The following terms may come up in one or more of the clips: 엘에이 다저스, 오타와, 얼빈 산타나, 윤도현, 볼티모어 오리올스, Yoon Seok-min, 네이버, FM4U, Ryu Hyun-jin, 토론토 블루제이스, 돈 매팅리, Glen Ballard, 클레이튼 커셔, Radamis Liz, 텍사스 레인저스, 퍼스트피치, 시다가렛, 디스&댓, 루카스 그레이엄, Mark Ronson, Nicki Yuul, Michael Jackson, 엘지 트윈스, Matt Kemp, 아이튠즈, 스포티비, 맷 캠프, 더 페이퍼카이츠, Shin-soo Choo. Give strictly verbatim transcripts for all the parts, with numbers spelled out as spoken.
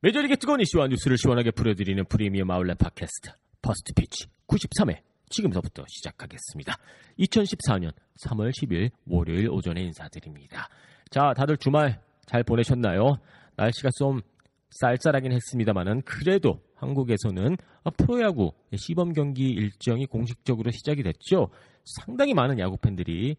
메이저리그 뜨거운 이슈와 뉴스를 시원하게 풀어드리는 프리미엄 아울렛 팟캐스트 퍼스트피치 구십삼 회 지금서부터 시작하겠습니다. 이천십사 년 삼월 십일 월요일 오전에 인사드립니다. 자, 다들 주말 잘 보내셨나요? 날씨가 좀 쌀쌀하긴 했습니다만은 그래도 한국에서는 프로야구 시범 경기 일정이 공식적으로 시작이 됐죠. 상당히 많은 야구 팬들이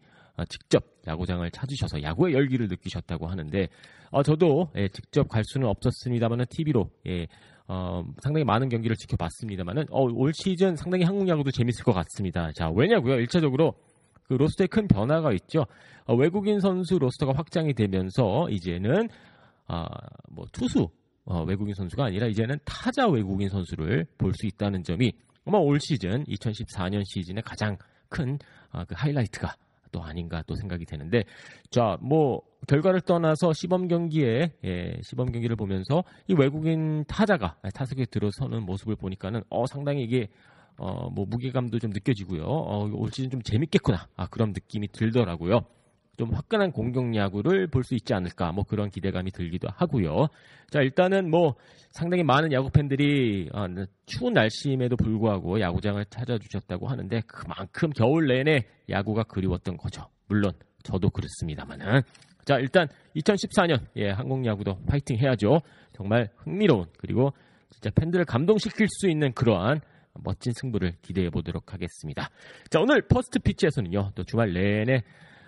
직접 야구장을 찾으셔서 야구의 열기를 느끼셨다고 하는데, 어, 저도 예, 직접 갈 수는 없었습니다만은 티비로 예, 어, 상당히 많은 경기를 지켜봤습니다만은 어, 올 시즌 상당히 한국 야구도 재밌을 것 같습니다. 자, 왜냐고요? 일차적으로 그 로스터에 큰 변화가 있죠. 어, 외국인 선수 로스터가 확장이 되면서 이제는 아, 뭐 투수 어, 외국인 선수가 아니라 이제는 타자 외국인 선수를 볼 수 있다는 점이 아마 올 시즌 이천십사 년 시즌의 가장 큰 아, 그 하이라이트가 또 아닌가 또 생각이 되는데, 자, 뭐 결과를 떠나서 시범 경기에 예, 시범 경기를 보면서 이 외국인 타자가 타석에 들어서는 모습을 보니까는 어 상당히 이게 어 뭐 무게감도 좀 느껴지고요. 어, 올 시즌 좀 재밌겠구나. 아, 그런 느낌이 들더라고요. 좀 화끈한 공격 야구를 볼 수 있지 않을까, 뭐 그런 기대감이 들기도 하고요. 자, 일단은 뭐 상당히 많은 야구 팬들이 아, 추운 날씨임에도 불구하고 야구장을 찾아주셨다고 하는데 그만큼 겨울 내내 야구가 그리웠던 거죠. 물론 저도 그렇습니다만은, 자, 일단 이천십사 년 예, 한국 야구도 파이팅 해야죠. 정말 흥미로운, 그리고 진짜 팬들을 감동시킬 수 있는 그러한 멋진 승부를 기대해 보도록 하겠습니다. 자, 오늘 퍼스트 피치에서는요, 또 주말 내내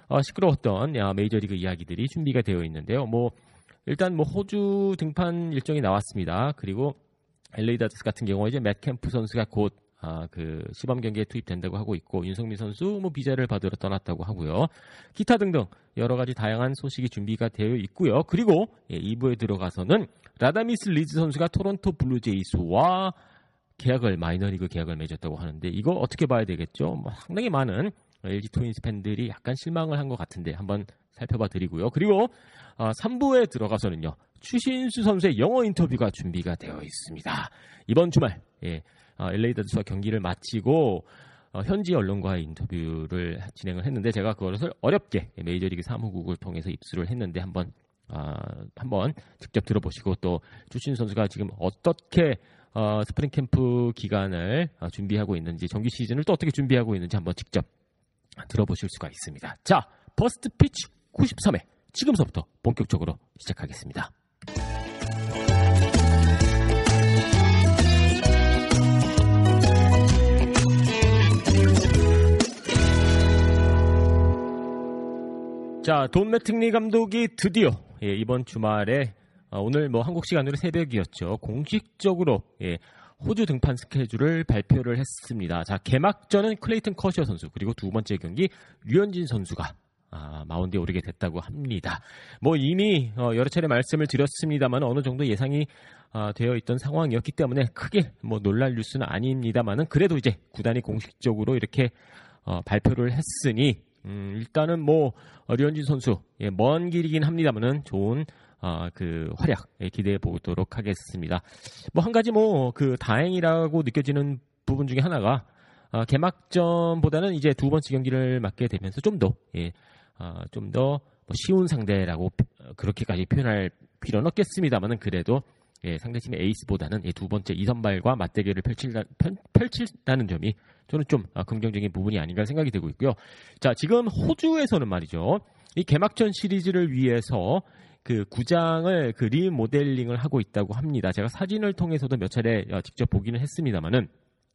어, 시끄러웠던 야, 메이저리그 이야기들이 준비가 되어 있는데요. 뭐 일단 뭐 호주 등판 일정이 나왔습니다. 그리고 엘에이 다저스 같은 경우에 이제 맷 캠프 선수가 곧 아, 그 시범 경기에 투입된다고 하고 있고, 윤석민 선수 뭐 비자를 받으러 떠났다고 하고요. 기타 등등 여러 가지 다양한 소식이 준비가 되어 있고요. 그리고 예, 이 부에 들어가서는 라다미스 리즈 선수가 토론토 블루제이스와 계약을, 마이너리그 계약을 맺었다고 하는데 이거 어떻게 봐야 되겠죠? 뭐 상당히 많은 엘지 트윈스 팬들이 약간 실망을 한 것 같은데 한번 살펴봐 드리고요. 그리고 삼 부에 들어가서는요, 추신수 선수의 영어 인터뷰가 준비가 되어 있습니다. 이번 주말 예, 엘에이 다저스와 경기를 마치고 현지 언론과의 인터뷰를 진행을 했는데 제가 그것을 어렵게 메이저리그 사무국을 통해서 입수를 했는데 한번 아, 한번 직접 들어보시고, 또 추신수 선수가 지금 어떻게 어, 스프링 캠프 기간을 준비하고 있는지, 정규 시즌을 또 어떻게 준비하고 있는지 한번 직접 들어보실 수가 있습니다. 자, 퍼스트 피치 구십삼 회 지금서부터 본격적으로 시작하겠습니다. 자, 돈 매팅리 감독이 드디어 예, 이번 주말에 어, 오늘 뭐 한국 시간으로 새벽이었죠. 공식적으로 예, 호주 등판 스케줄을 발표를 했습니다. 자, 개막전은 클레이튼 커셔 선수, 그리고 두 번째 경기 류현진 선수가 아, 마운드에 오르게 됐다고 합니다. 뭐 이미 어, 여러 차례 말씀을 드렸습니다만 어느 정도 예상이 어, 되어 있던 상황이었기 때문에 크게 뭐 놀랄 뉴스는 아닙니다만은 그래도 이제 구단이 공식적으로 이렇게 어, 발표를 했으니 음, 일단은 뭐 어, 류현진 선수 예, 먼 길이긴 합니다만은 좋은 아, 그 활약 예, 기대해 보도록 하겠습니다. 뭐 한 가지 뭐 그 다행이라고 느껴지는 부분 중에 하나가 아, 개막전보다는 이제 두 번째 경기를 맡게 되면서 좀 더 예, 아, 좀 더 뭐 쉬운 상대라고 그렇게까지 표현할 필요는 없겠습니다만은 그래도 예, 상대팀의 에이스보다는 예, 두 번째 이선발과 맞대결을 펼친다, 펼, 펼친다는 점이 저는 좀 아, 긍정적인 부분이 아닌가 생각이 되고 있고요. 자, 지금 호주에서는 말이죠. 이 개막전 시리즈를 위해서 그 구장을 그 리모델링을 하고 있다고 합니다. 제가 사진을 통해서도 몇 차례 직접 보기는 했습니다만은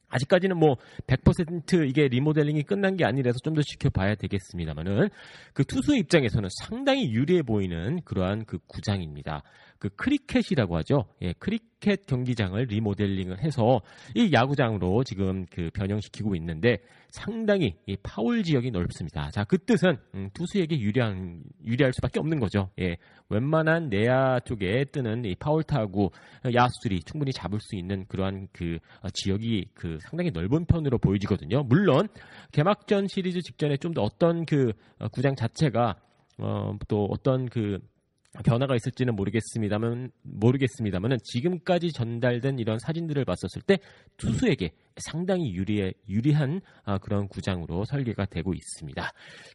아직까지는 뭐 백 퍼센트 이게 리모델링이 끝난 게 아니라서 좀 더 지켜봐야 되겠습니다만은 그 투수 입장에서는 상당히 유리해 보이는 그러한 그 구장입니다. 그 크리켓이라고 하죠. 예, 크리켓 경기장을 리모델링을 해서 이 야구장으로 지금 그 변형시키고 있는데 상당히 이 파울 지역이 넓습니다. 자, 그 뜻은 음, 투수에게 유리한 유리할 수밖에 없는 거죠. 예, 웬만한 내야 쪽에 뜨는 이 파울 타구 야수들이 충분히 잡을 수 있는 그러한 그 지역이 그 상당히 넓은 편으로 보여지거든요. 물론 개막전 시리즈 직전에 좀 더 어떤 그 구장 자체가 어, 또 어떤 그 변화가 있을지는 모르겠습니다만, 모르겠습니다만은 지금까지 전달된 이런 사진들을 봤었을 때 투수에게 상당히 유리해, 유리한 아, 그런 구장으로 설계가 되고 있습니다.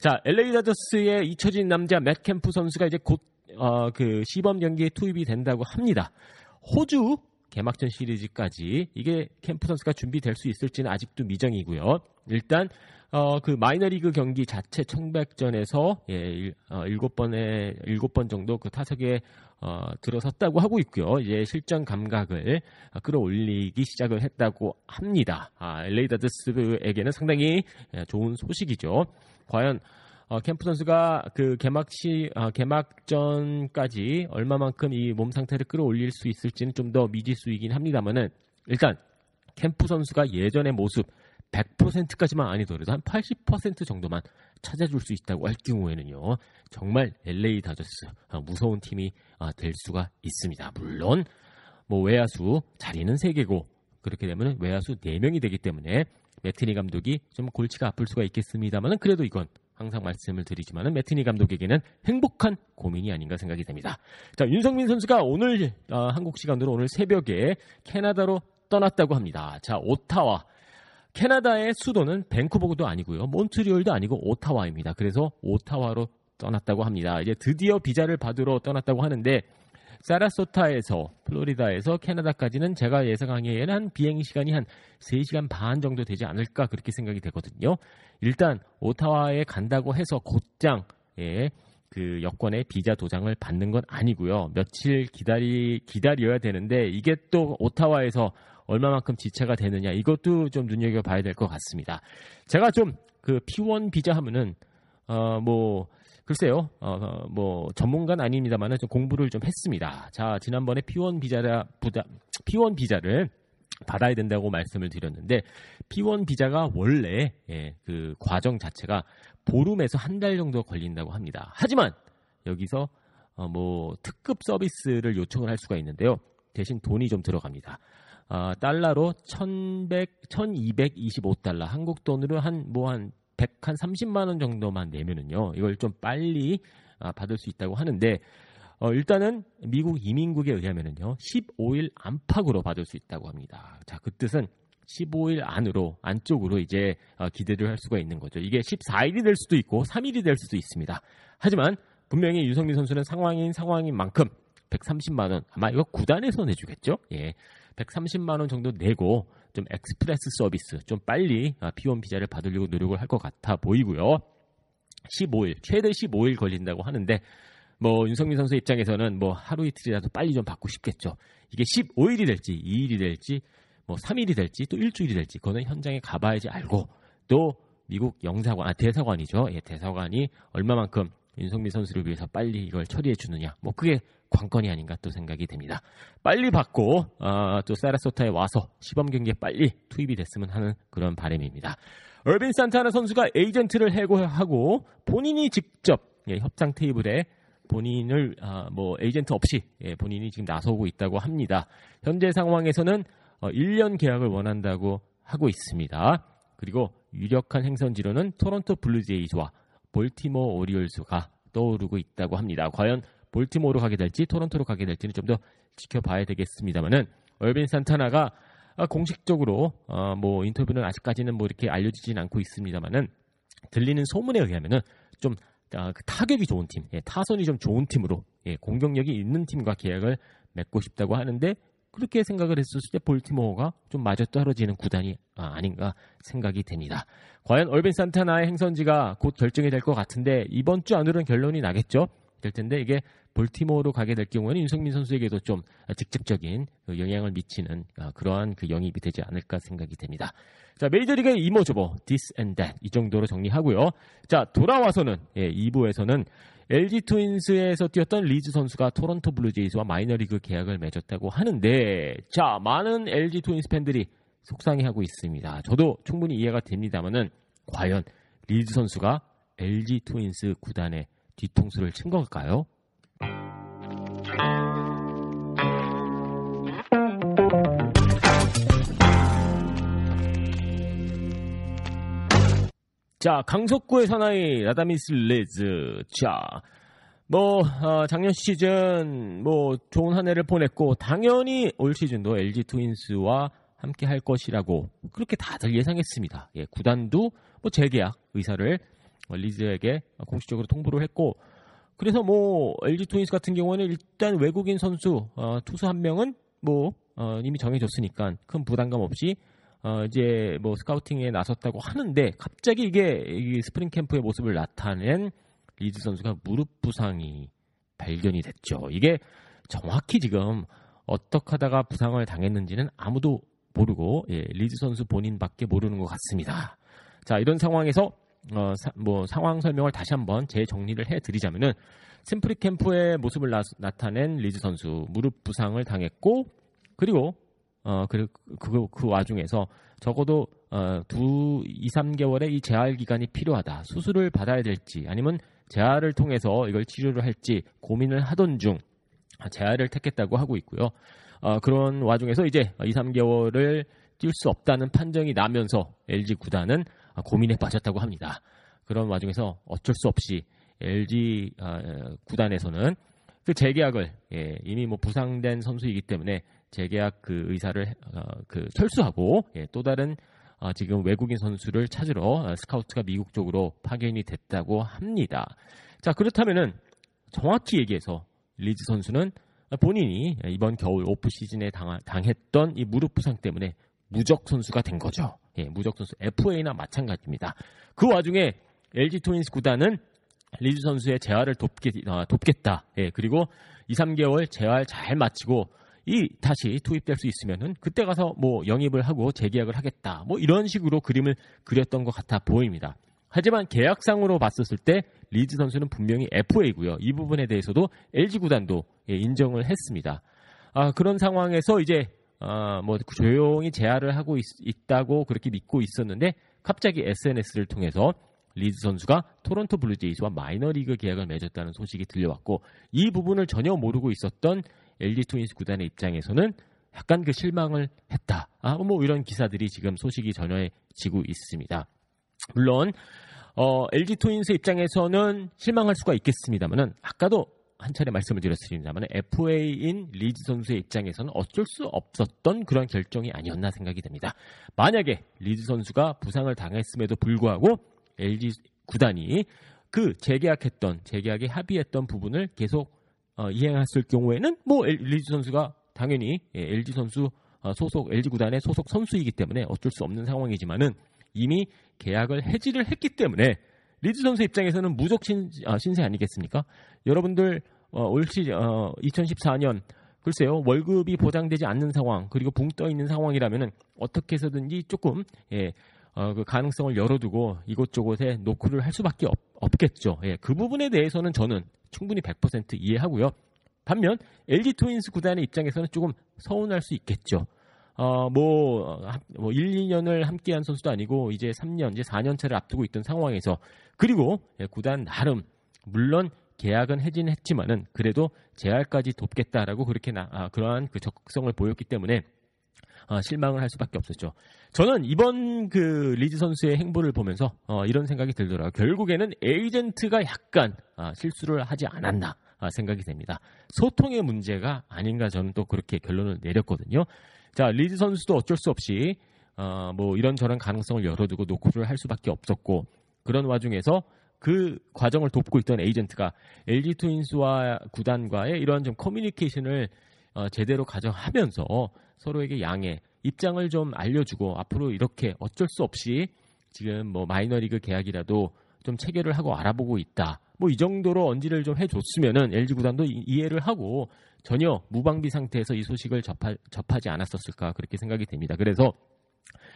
자, 엘에이 다저스의 잊혀진 남자 맷 캠프 선수가 이제 곧 어, 그 시범 경기에 투입이 된다고 합니다. 호주 개막전 시리즈까지 이게 캠프 선수가 준비될 수 있을지는 아직도 미정이고요. 일단 어, 그 마이너리그 경기 자체 청백전에서 예, 일, 어, 일곱 번에 일곱 번 정도 그 타석에 어, 들어섰다고 하고 있고요. 이제 실전 감각을 끌어올리기 시작을 했다고 합니다. 아, 엘에이 다저스에게는 상당히 예, 좋은 소식이죠. 과연 어, 캠프 선수가 그 개막시 어, 개막전까지 얼마만큼 이 몸 상태를 끌어올릴 수 있을지는 좀 더 미지수이긴 합니다만은 일단 캠프 선수가 예전의 모습 백 퍼센트까지만 아니더라도 한 팔십 퍼센트 정도만 찾아줄 수 있다고 할 경우에는요. 정말 엘에이 다저스 무서운 팀이 될 수가 있습니다. 물론 뭐 외야수 자리는 세 개고 그렇게 되면 외야수 네 명이 되기 때문에 매트니 감독이 좀 골치가 아플 수가 있겠습니다만 그래도 이건 항상 말씀을 드리지만 매트니 감독에게는 행복한 고민이 아닌가 생각이 됩니다. 자, 윤석민 선수가 오늘 어, 한국 시간으로 오늘 새벽에 캐나다로 떠났다고 합니다. 자, 오타와 캐나다의 수도는 밴쿠버도 아니고요. 몬트리올도 아니고 오타와입니다. 그래서 오타와로 떠났다고 합니다. 이제 드디어 비자를 받으러 떠났다고 하는데 사라소타에서 플로리다에서 캐나다까지는 제가 예상하기에는 한 비행 시간이 한 세 시간 반 정도 되지 않을까 그렇게 생각이 되거든요. 일단 오타와에 간다고 해서 곧장 예, 그 여권에 비자 도장을 받는 건 아니고요. 며칠 기다리 기다려야 되는데 이게 또 오타와에서 얼마만큼 지체가 되느냐 이것도 좀 눈여겨봐야 될 것 같습니다. 제가 좀 그 피 원 비자 하면은 어 뭐 글쎄요 어 뭐 전문가는 아닙니다만은 좀 공부를 좀 했습니다. 자, 지난번에 피 원 비자라 부다 피 원 비자를 받아야 된다고 말씀을 드렸는데 피 원 비자가 원래 예, 그 과정 자체가 보름에서 한 달 정도 걸린다고 합니다. 하지만 여기서 어 뭐 특급 서비스를 요청을 할 수가 있는데요. 대신 돈이 좀 들어갑니다. 어, 달러로 천이백이십오 달러 한국 돈으로 한 뭐 한 백삼십만 원 정도만 내면은요 이걸 좀 빨리 아, 받을 수 있다고 하는데 어, 일단은 미국 이민국에 의하면은요 십오 일 안팎으로 받을 수 있다고 합니다. 자, 그 뜻은 십오 일 안으로 안쪽으로 이제 어, 기대를 할 수가 있는 거죠. 이게 십사 일이 될 수도 있고 삼 일이 될 수도 있습니다. 하지만 분명히 유성민 선수는 상황인 상황인 만큼 백삼십만 원 아마 이거 구단에서 내주겠죠? 예. 백삼십만 원 정도 내고 좀 엑스프레스 서비스 좀 빨리 피 원 비자를 받으려고 노력을 할 것 같아 보이고요. 십오 일 최대 십오 일 걸린다고 하는데 뭐 윤석민 선수 입장에서는 뭐 하루 이틀이라도 빨리 좀 받고 싶겠죠. 이게 십오 일이 될지 이 일이 될지 뭐 삼 일이 될지 또 일주일이 될지 그거는 현장에 가봐야지 알고 또 미국 영사관 아 대사관이죠. 예, 대사관이 얼마만큼 윤석민 선수를 위해서 빨리 이걸 처리해 주느냐 뭐 그게 관건이 아닌가 또 생각이 됩니다. 빨리 받고 어, 또 사라소타에 와서 시범 경기에 빨리 투입이 됐으면 하는 그런 바람입니다. 얼빈 산타나 선수가 에이전트를 해고하고 본인이 직접 예, 협상 테이블에 본인을 어, 뭐 에이전트 없이 예, 본인이 지금 나서고 있다고 합니다. 현재 상황에서는 어, 일 년 계약을 원한다고 하고 있습니다. 그리고 유력한 행선지로는 토론토 블루제이즈와 볼티모어 오리올스가 떠오르고 있다고 합니다. 과연 볼티모어로 가게 될지 토론토로 가게 될지는 좀 더 지켜봐야 되겠습니다만은 얼빈 산타나가 공식적으로 어 뭐 인터뷰는 아직까지는 뭐 이렇게 알려지진 않고 있습니다만은 들리는 소문에 의하면은 좀 타격이 좋은 팀, 예, 타선이 좀 좋은 팀으로 예, 공격력이 있는 팀과 계약을 맺고 싶다고 하는데 그렇게 생각을 했었을 때 볼티모어가 좀 맞아떨어지는 구단이 아닌가 생각이 됩니다. 과연 얼빈 산타나의 행선지가 곧 결정이 될 것 같은데 이번 주 안으로는 결론이 나겠죠? 될 텐데 이게 볼티모어로 가게 될 경우에는 윤석민 선수에게도 좀 직접적인 영향을 미치는 그러한 그 영입이 되지 않을까 생각이 됩니다. 자, 메이저리그의 이모저모 디스&댓 이 정도로 정리하고요. 자, 돌아와서는 예, 이 부에서는 엘지 트윈스에서 뛰었던 리즈 선수가 토론토 블루제이스와 마이너리그 계약을 맺었다고 하는데 자, 많은 엘지 트윈스 팬들이 속상해하고 있습니다. 저도 충분히 이해가 됩니다만은 과연 리즈 선수가 엘지 트윈스 구단에 뒤통수를 친 걸까요? 자, 강석구의 사나이 라다미스 리즈. 자, 뭐 어, 작년 시즌 뭐 좋은 한 해를 보냈고 당연히 올 시즌도 엘지 트윈스와 함께 할 것이라고 그렇게 다들 예상했습니다. 예, 구단도 뭐 재계약 의사를 리즈에게 공식적으로 통보를 했고 그래서 뭐 엘지 트윈스 같은 경우는 일단 외국인 선수 어, 투수 한 명은 뭐 어, 이미 정해졌으니까 큰 부담감 없이 어, 이제 뭐 스카우팅에 나섰다고 하는데 갑자기 이게 이 스프링 캠프의 모습을 나타낸 리즈 선수가 무릎 부상이 발견이 됐죠. 이게 정확히 지금 어떻게 하다가 부상을 당했는지는 아무도 모르고 예, 리즈 선수 본인밖에 모르는 것 같습니다. 자, 이런 상황에서 어, 사, 뭐 상황 설명을 다시 한번 재정리를 해드리자면은 스프링 캠프의 모습을 나, 나타낸 리즈 선수 무릎 부상을 당했고 그리고 어, 그, 그, 그 와중에서 적어도 어, 두, 이, 삼 개월의 이 재활 기간이 필요하다. 수술을 받아야 될지 아니면 재활을 통해서 이걸 치료를 할지 고민을 하던 중 재활을 택했다고 하고 있고요. 어, 그런 와중에서 이제 이, 삼 개월을 뛸 수 없다는 판정이 나면서 엘지 구단은 고민에 빠졌다고 합니다. 그런 와중에서 어쩔 수 없이 엘지 어, 구단에서는 그 재계약을 예, 이미 뭐 부상된 선수이기 때문에 재계약 그 의사를 어, 그 철수하고 예, 또 다른 어, 지금 외국인 선수를 찾으러 어, 스카우트가 미국 쪽으로 파견이 됐다고 합니다. 자, 그렇다면은 정확히 얘기해서 리즈 선수는 본인이 이번 겨울 오프 시즌에 당하, 당했던 이 무릎 부상 때문에 무적 선수가 된 거죠. 예, 무적 선수 에프에이나 마찬가지입니다. 그 와중에 엘지 트윈스 구단은 리즈 선수의 재활을 돕겠, 어, 돕겠다. 예, 그리고 이, 삼 개월 재활 잘 마치고 이 다시 투입될 수 있으면은 그때 가서 뭐 영입을 하고 재계약을 하겠다. 뭐 이런 식으로 그림을 그렸던 것 같아 보입니다. 하지만 계약상으로 봤었을 때 리즈 선수는 분명히 에프에이고요. 이 부분에 대해서도 엘지 구단도 예, 인정을 했습니다. 아, 그런 상황에서 이제 아, 뭐 조용히 재활을 하고 있, 있다고 그렇게 믿고 있었는데 갑자기 에스엔에스를 통해서 리즈 선수가 토론토 블루제이스와 마이너리그 계약을 맺었다는 소식이 들려왔고 이 부분을 전혀 모르고 있었던 엘지 트윈스 구단의 입장에서는 약간 그 실망을 했다. 아, 뭐 이런 기사들이 지금 소식이 전해지고 있습니다. 물론 어, 엘지 트윈스 입장에서는 실망할 수가 있겠습니다만은 아까도 한 차례 말씀을 드렸습니다만 에프에이인 리즈 선수의 입장에서는 어쩔 수 없었던 그런 결정이 아니었나 생각이 됩니다. 만약에 리즈 선수가 부상을 당했음에도 불구하고 엘지 구단이 그 재계약했던 재계약에 합의했던 부분을 계속 어, 이행했을 경우에는 뭐 리즈 선수가 당연히 예, 엘지 선수 어, 소속 엘지 구단의 소속 선수이기 때문에 어쩔 수 없는 상황이지만은 이미 계약을 해지를 했기 때문에 리즈 선수 입장에서는 무적 신, 아, 신세 아니겠습니까? 여러분들 어, 올 시즌 어, 이천십사 년 글쎄요 월급이 보장되지 않는 상황 그리고 붕 떠 있는 상황이라면은 어떻게 해서든지 조금 예. 어, 그 가능성을 열어두고 이곳저곳에 노크를 할 수밖에 없, 없겠죠. 예, 그 부분에 대해서는 저는 충분히 백 퍼센트 이해하고요. 반면 엘지 트윈스 구단의 입장에서는 조금 서운할 수 있겠죠. 어, 뭐, 뭐 일, 이 년을 함께한 선수도 아니고 이제 삼 년, 이제 사 년 차를 앞두고 있던 상황에서 그리고 예, 구단 나름 물론 계약은 해지는 했지만은 그래도 재활까지 돕겠다라고 그렇게 나, 아, 그러한 그 적극성을 보였기 때문에 아, 실망을 할 수밖에 없었죠. 저는 이번 그 리즈 선수의 행보를 보면서 어, 이런 생각이 들더라고요. 결국에는 에이전트가 약간 아, 실수를 하지 않았나 아, 생각이 됩니다. 소통의 문제가 아닌가 저는 또 그렇게 결론을 내렸거든요. 자, 리즈 선수도 어쩔 수 없이 어, 뭐 이런저런 가능성을 열어두고 노크를 할 수밖에 없었고 그런 와중에서 그 과정을 돕고 있던 에이전트가 엘지 트윈스와 구단과의 이런 좀 커뮤니케이션을 어, 제대로 가정하면서 서로에게 양해, 입장을 좀 알려주고 앞으로 이렇게 어쩔 수 없이 지금 뭐 마이너리그 계약이라도 좀 체결을 하고 알아보고 있다. 뭐 이 정도로 언지를 좀 해줬으면은 엘지 구단도 이, 이해를 하고 전혀 무방비 상태에서 이 소식을 접하, 접하지 않았었을까 그렇게 생각이 됩니다. 그래서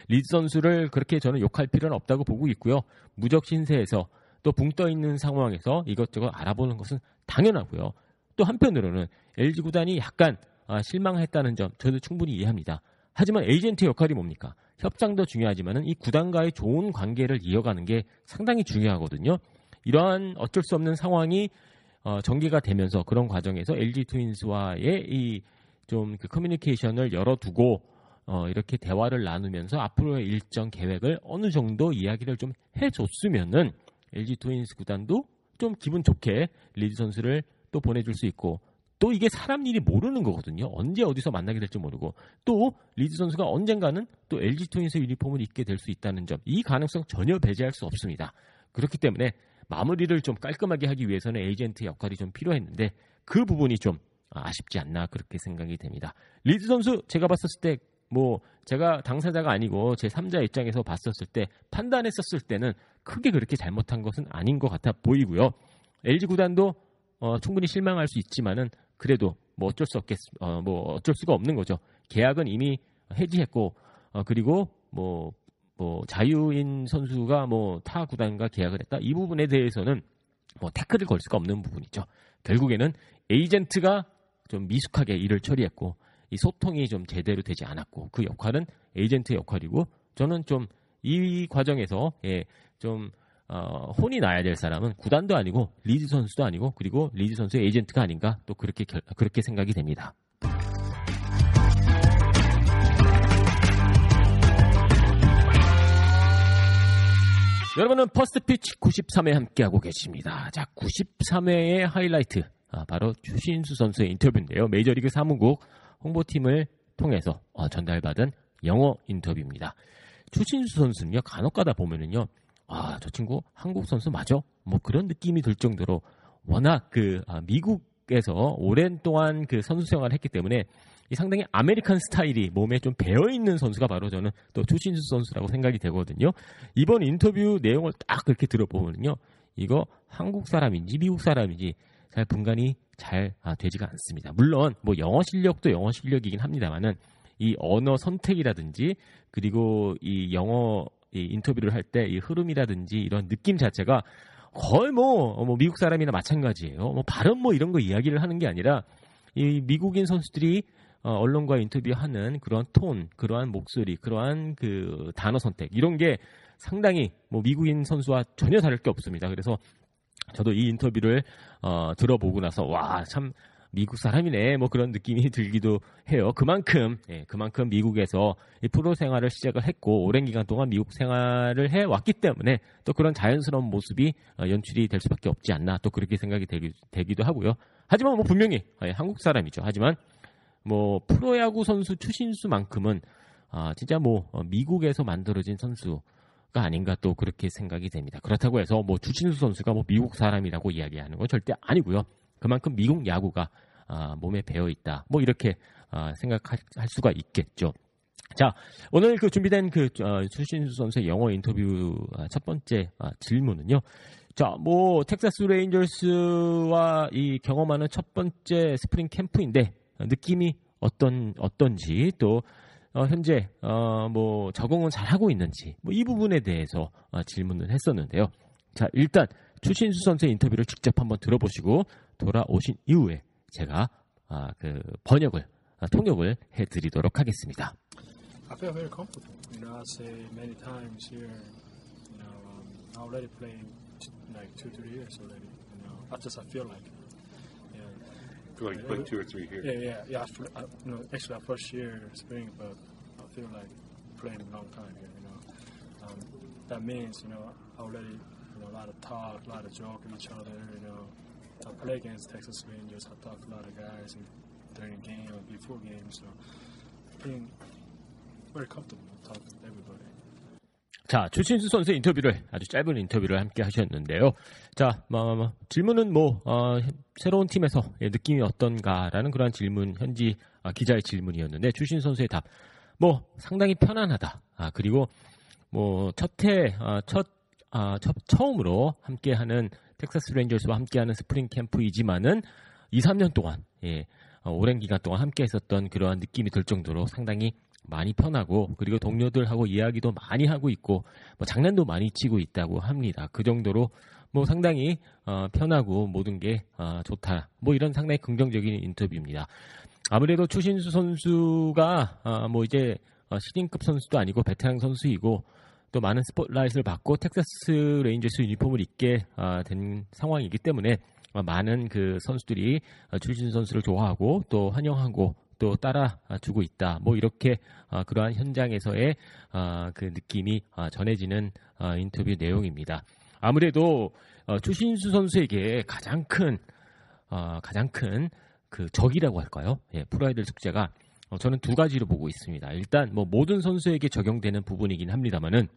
리즈 선수를 그렇게 저는 욕할 필요는 없다고 보고 있고요. 무적 신세에서 또 붕 떠 있는 상황에서 이것저것 알아보는 것은 당연하고요. 또 한편으로는 엘지 구단이 약간 아, 실망했다는 점 저도 충분히 이해합니다. 하지만 에이전트 역할이 뭡니까? 협상도 중요하지만 이 구단과의 좋은 관계를 이어가는 게 상당히 중요하거든요. 이러한 어쩔 수 없는 상황이 어, 전개가 되면서 그런 과정에서 엘지 트윈스와의 이 좀 그 커뮤니케이션을 열어두고 어, 이렇게 대화를 나누면서 앞으로의 일정 계획을 어느 정도 이야기를 좀 해줬으면은 엘지 트윈스 구단도 좀 기분 좋게 리즈 선수를 또 보내줄 수 있고 또 이게 사람 일이 모르는 거거든요. 언제 어디서 만나게 될지 모르고 또 리즈 선수가 언젠가는 또 엘지 트윈스 유니폼을 입게 될 수 있다는 점, 이 가능성 전혀 배제할 수 없습니다. 그렇기 때문에 마무리를 좀 깔끔하게 하기 위해서는 에이전트 역할이 좀 필요했는데 그 부분이 좀 아쉽지 않나 그렇게 생각이 됩니다. 리즈 선수 제가 봤었을 때 뭐 제가 당사자가 아니고 제 삼자 입장에서 봤었을 때 판단했었을 때는 크게 그렇게 잘못한 것은 아닌 것 같아 보이고요. 엘지 구단도 어, 충분히 실망할 수 있지만은 그래도 뭐 어쩔 수 없겠 어, 뭐 어쩔 수가 없는 거죠. 계약은 이미 해지했고 어, 그리고 뭐, 뭐 자유인 선수가 뭐 타 구단과 계약을 했다 이 부분에 대해서는 뭐 태클을 걸 수가 없는 부분이죠. 결국에는 에이전트가 좀 미숙하게 일을 처리했고 이 소통이 좀 제대로 되지 않았고 그 역할은 에이전트의 역할이고 저는 좀 이 과정에서 예, 좀 어, 혼이 나야 될 사람은 구단도 아니고 리즈 선수도 아니고 그리고 리즈 선수의 에이전트가 아닌가 또 그렇게 결, 그렇게 생각이 됩니다. 여러분은 퍼스트피치 구십삼 회 함께하고 계십니다. 자, 구십삼 회의 하이라이트 아, 바로 추신수 선수의 인터뷰인데요. 메이저리그 사무국 홍보팀을 통해서 어, 전달받은 영어 인터뷰입니다. 추신수 선수는요 간혹가다 보면은요 아, 저 친구 한국 선수 맞아? 뭐 그런 느낌이 들 정도로 워낙 그 아, 미국에서 오랜 동안 그 선수 생활을 했기 때문에 이 상당히 아메리칸 스타일이 몸에 좀 배어 있는 선수가 바로 저는 또 추신수 선수라고 생각이 되거든요. 이번 인터뷰 내용을 딱 그렇게 들어보면요, 이거 한국 사람인지 미국 사람인지 잘 분간이 잘 아, 되지가 않습니다. 물론 뭐 영어 실력도 영어 실력이긴 합니다만은 이 언어 선택이라든지 그리고 이 영어 이 인터뷰를 할 때 이 흐름이라든지 이런 느낌 자체가 거의 뭐, 뭐 미국 사람이나 마찬가지예요. 뭐 발음 뭐 이런 거 이야기를 하는 게 아니라 이 미국인 선수들이 어 언론과 인터뷰하는 그러한 톤, 그러한 목소리, 그러한 그 단어 선택 이런 게 상당히 뭐 미국인 선수와 전혀 다를 게 없습니다. 그래서 저도 이 인터뷰를 어 들어보고 나서 와, 참 미국 사람이네 뭐 그런 느낌이 들기도 해요. 그만큼 예, 그만큼 미국에서 이 프로 생활을 시작을 했고 오랜 기간 동안 미국 생활을 해왔기 때문에 또 그런 자연스러운 모습이 연출이 될 수밖에 없지 않나 또 그렇게 생각이 되기, 되기도 하고요. 하지만 뭐 분명히 예, 한국 사람이죠. 하지만 뭐 프로야구 선수 추신수만큼은 아, 진짜 뭐 미국에서 만들어진 선수 아닌가 또 그렇게 생각이 됩니다. 그렇다고 해서 뭐 추신수 선수가 뭐 미국 사람이라고 이야기하는 건 절대 아니고요. 그만큼 미국 야구가 아, 몸에 배어 있다. 뭐 이렇게 아, 생각할 수가 있겠죠. 자, 오늘 그 준비된 그 어, 추신수 선수의 영어 인터뷰 아, 첫 번째 아, 질문은요. 자, 뭐 텍사스 레인저스와 이 경험하는 첫 번째 스프링 캠프인데 느낌이 어떤 어떤지 또 어, 현재 어, 뭐 적응은 잘 하고 있는지 뭐 이 부분에 대해서 어, 질문을 했었는데요. 자, 일단 추신수 선수의 인터뷰를 직접 한번 들어보시고 돌아오신 이후에 제가 아, 그 번역을 아, 통역을 해드리도록 하겠습니다. I feel very comfortable. You know, I say many times here. You know, um, I already playing like two, three years already. You know, that's just I feel like. Yeah. Like play two or three here. Yeah, yeah, yeah. I feel, I, you know, actually, I first year spring, but I feel like playing a long time here. You know, um, that means you know I already you know a lot of talk, a lot of joke with each other. You know. I play against Texas Rangers. I talk to a lot of guys during game or before game, so I'm very comfortable talking to everybody. 자, 추신수 선수 인터뷰를, 아주 짧은 인터뷰를 함께 하셨는데요. 자, 어, 질문은 뭐 어, 새로운 팀에서 느낌이 어떤가라는 그러한 질문, 현지 어, 기자의 질문이었는데, 추신수 선수의 답, 뭐 상당히 편안하다. 아, 그리고 뭐 첫해 아, 첫, 아, 첫 처음으로 함께하는 텍사스 레인저스와 함께하는 스프링 캠프이지만은 이, 삼 년 동안, 예, 어, 오랜 기간 동안 함께 했었던 그러한 느낌이 들 정도로 상당히 많이 편하고, 그리고 동료들하고 이야기도 많이 하고 있고, 뭐 장난도 많이 치고 있다고 합니다. 그 정도로 뭐 상당히 어, 편하고 모든 게 어, 좋다. 뭐 이런 상당히 긍정적인 인터뷰입니다. 아무래도 추신수 선수가 어, 뭐 이제 어, 신인급 선수도 아니고 베테랑 선수이고, 또 많은 스포트라이트를 받고 텍사스 레인저스 유니폼을 입게 어, 된 상황이기 때문에 어, 많은 그 선수들이 어, 추신수 선수를 좋아하고 또 환영하고 또 따라주고 있다. 뭐 이렇게 어, 그러한 현장에서의 어, 그 느낌이 어, 전해지는 어, 인터뷰 내용입니다. 아무래도 어, 추신수 선수에게 가장 큰 어, 가장 큰 그 적이라고 할까요? 예, 프라이들 숙제가 어, 저는 두 가지로 보고 있습니다. 일단 뭐 모든 선수에게 적용되는 부분이긴 합니다만은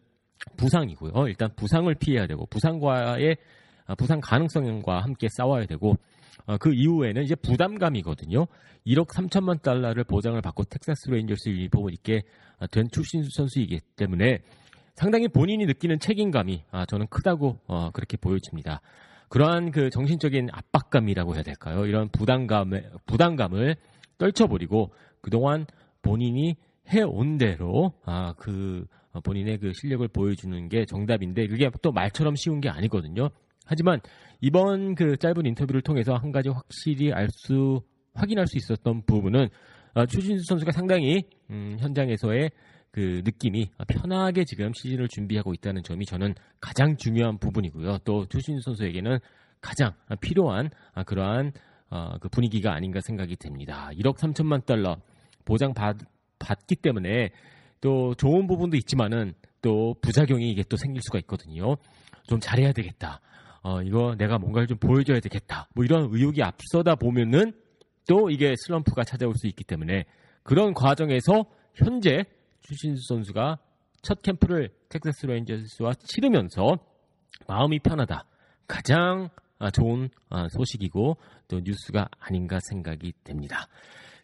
부상이고요. 어, 일단 부상을 피해야 되고, 부상과의 어, 부상 가능성과 함께 싸워야 되고. 어, 그 이후에는 이제 부담감이거든요. 일억 삼천만 달러를 보장을 받고 텍사스 레인저스 유니폼을 입게 된 출신 선수이기 때문에 상당히 본인이 느끼는 책임감이 아, 저는 크다고 어, 그렇게 보여집니다. 그러한 그 정신적인 압박감이라고 해야 될까요? 이런 부담감에, 부담감을 떨쳐버리고 그동안 본인이 해온 대로 아, 그 본인의 그 실력을 보여주는 게 정답인데, 그게 또 말처럼 쉬운 게 아니거든요. 하지만 이번 그 짧은 인터뷰를 통해서 한 가지 확실히 알 수, 확인할 수 있었던 부분은 어, 추신수 선수가 상당히 음, 현장에서의 그 느낌이 편하게 지금 시즌을 준비하고 있다는 점이 저는 가장 중요한 부분이고요. 또 추신수 선수에게는 가장 필요한 아, 그러한 어, 그 분위기가 아닌가 생각이 됩니다. 일억 삼천만 달러 보장 받, 받기 때문에 또 좋은 부분도 있지만은 또 부작용이 이게 또 생길 수가 있거든요. 좀 잘해야 되겠다. 어, 이거 내가 뭔가를 좀 보여줘야 되겠다. 뭐 이런 의욕이 앞서다 보면은 또 이게 슬럼프가 찾아올 수 있기 때문에, 그런 과정에서 현재 추신수 선수가 첫 캠프를 텍사스 레인저스와 치르면서 마음이 편하다. 가장 좋은 소식이고 또 뉴스가 아닌가 생각이 됩니다.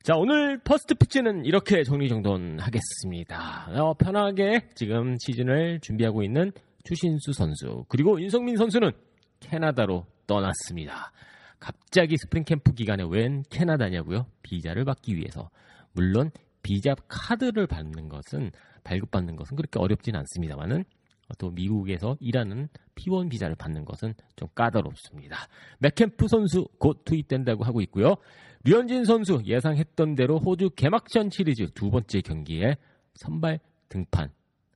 자, 오늘 퍼스트 피치는 이렇게 정리정돈하겠습니다. 어, 편하게 지금 시즌을 준비하고 있는 추신수 선수, 그리고 윤석민 선수는 캐나다로 떠났습니다. 갑자기 스프링 캠프 기간에 웬 캐나다냐고요? 비자를 받기 위해서. 물론 비자 카드를 받는 것은, 발급받는 것은 그렇게 어렵진 않습니다만은 또 미국에서 일하는 피원 비자를 받는 것은 좀 까다롭습니다. 맥캠프 선수 곧 투입된다고 하고 있고요. 류현진 선수 예상했던 대로 호주 개막전 시리즈 두 번째 경기에 선발 등판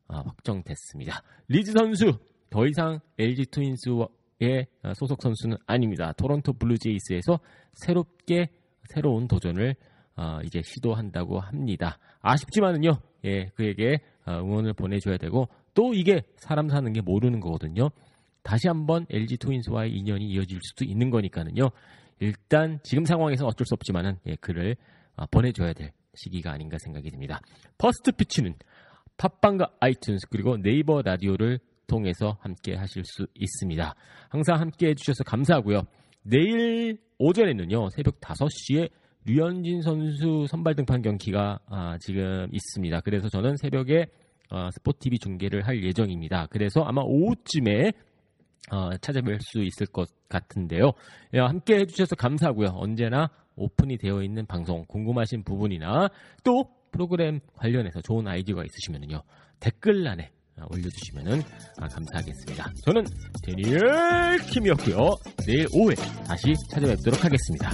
아, 확정됐습니다. 리즈 선수 더 이상 엘지 트윈스와 예, 소속 선수는 아닙니다. 토론토 블루제이스에서 새롭게 새로운 도전을 어, 이제 시도한다고 합니다. 아쉽지만은요, 예, 그에게 응원을 보내줘야 되고, 또 이게 사람 사는 게 모르는 거거든요. 다시 한번 엘지 트윈스와의 인연이 이어질 수도 있는 거니까는요. 일단 지금 상황에서 어쩔 수 없지만은 예, 그를 어, 보내줘야 될 시기가 아닌가 생각이 듭니다. 퍼스트 피치는 팟빵과 아이튠즈 그리고 네이버 라디오를 통해서 함께 하실 수 있습니다. 항상 함께 해주셔서 감사하고요. 내일 오전에는요, 새벽 다섯 시에 류현진 선수 선발 등판 경기가 아, 지금 있습니다. 그래서 저는 새벽에 어, 스포티비 중계를 할 예정입니다. 그래서 아마 오후쯤에 어, 찾아뵐 수 있을 것 같은데요. 예, 함께 해주셔서 감사하고요. 언제나 오픈이 되어 있는 방송, 궁금하신 부분이나 또 프로그램 관련해서 좋은 아이디어가 있으시면요, 댓글란에 올려주시면 감사하겠습니다. 저는 데니엘 킴이었고요. 내일 오후에 다시 찾아뵙도록 하겠습니다.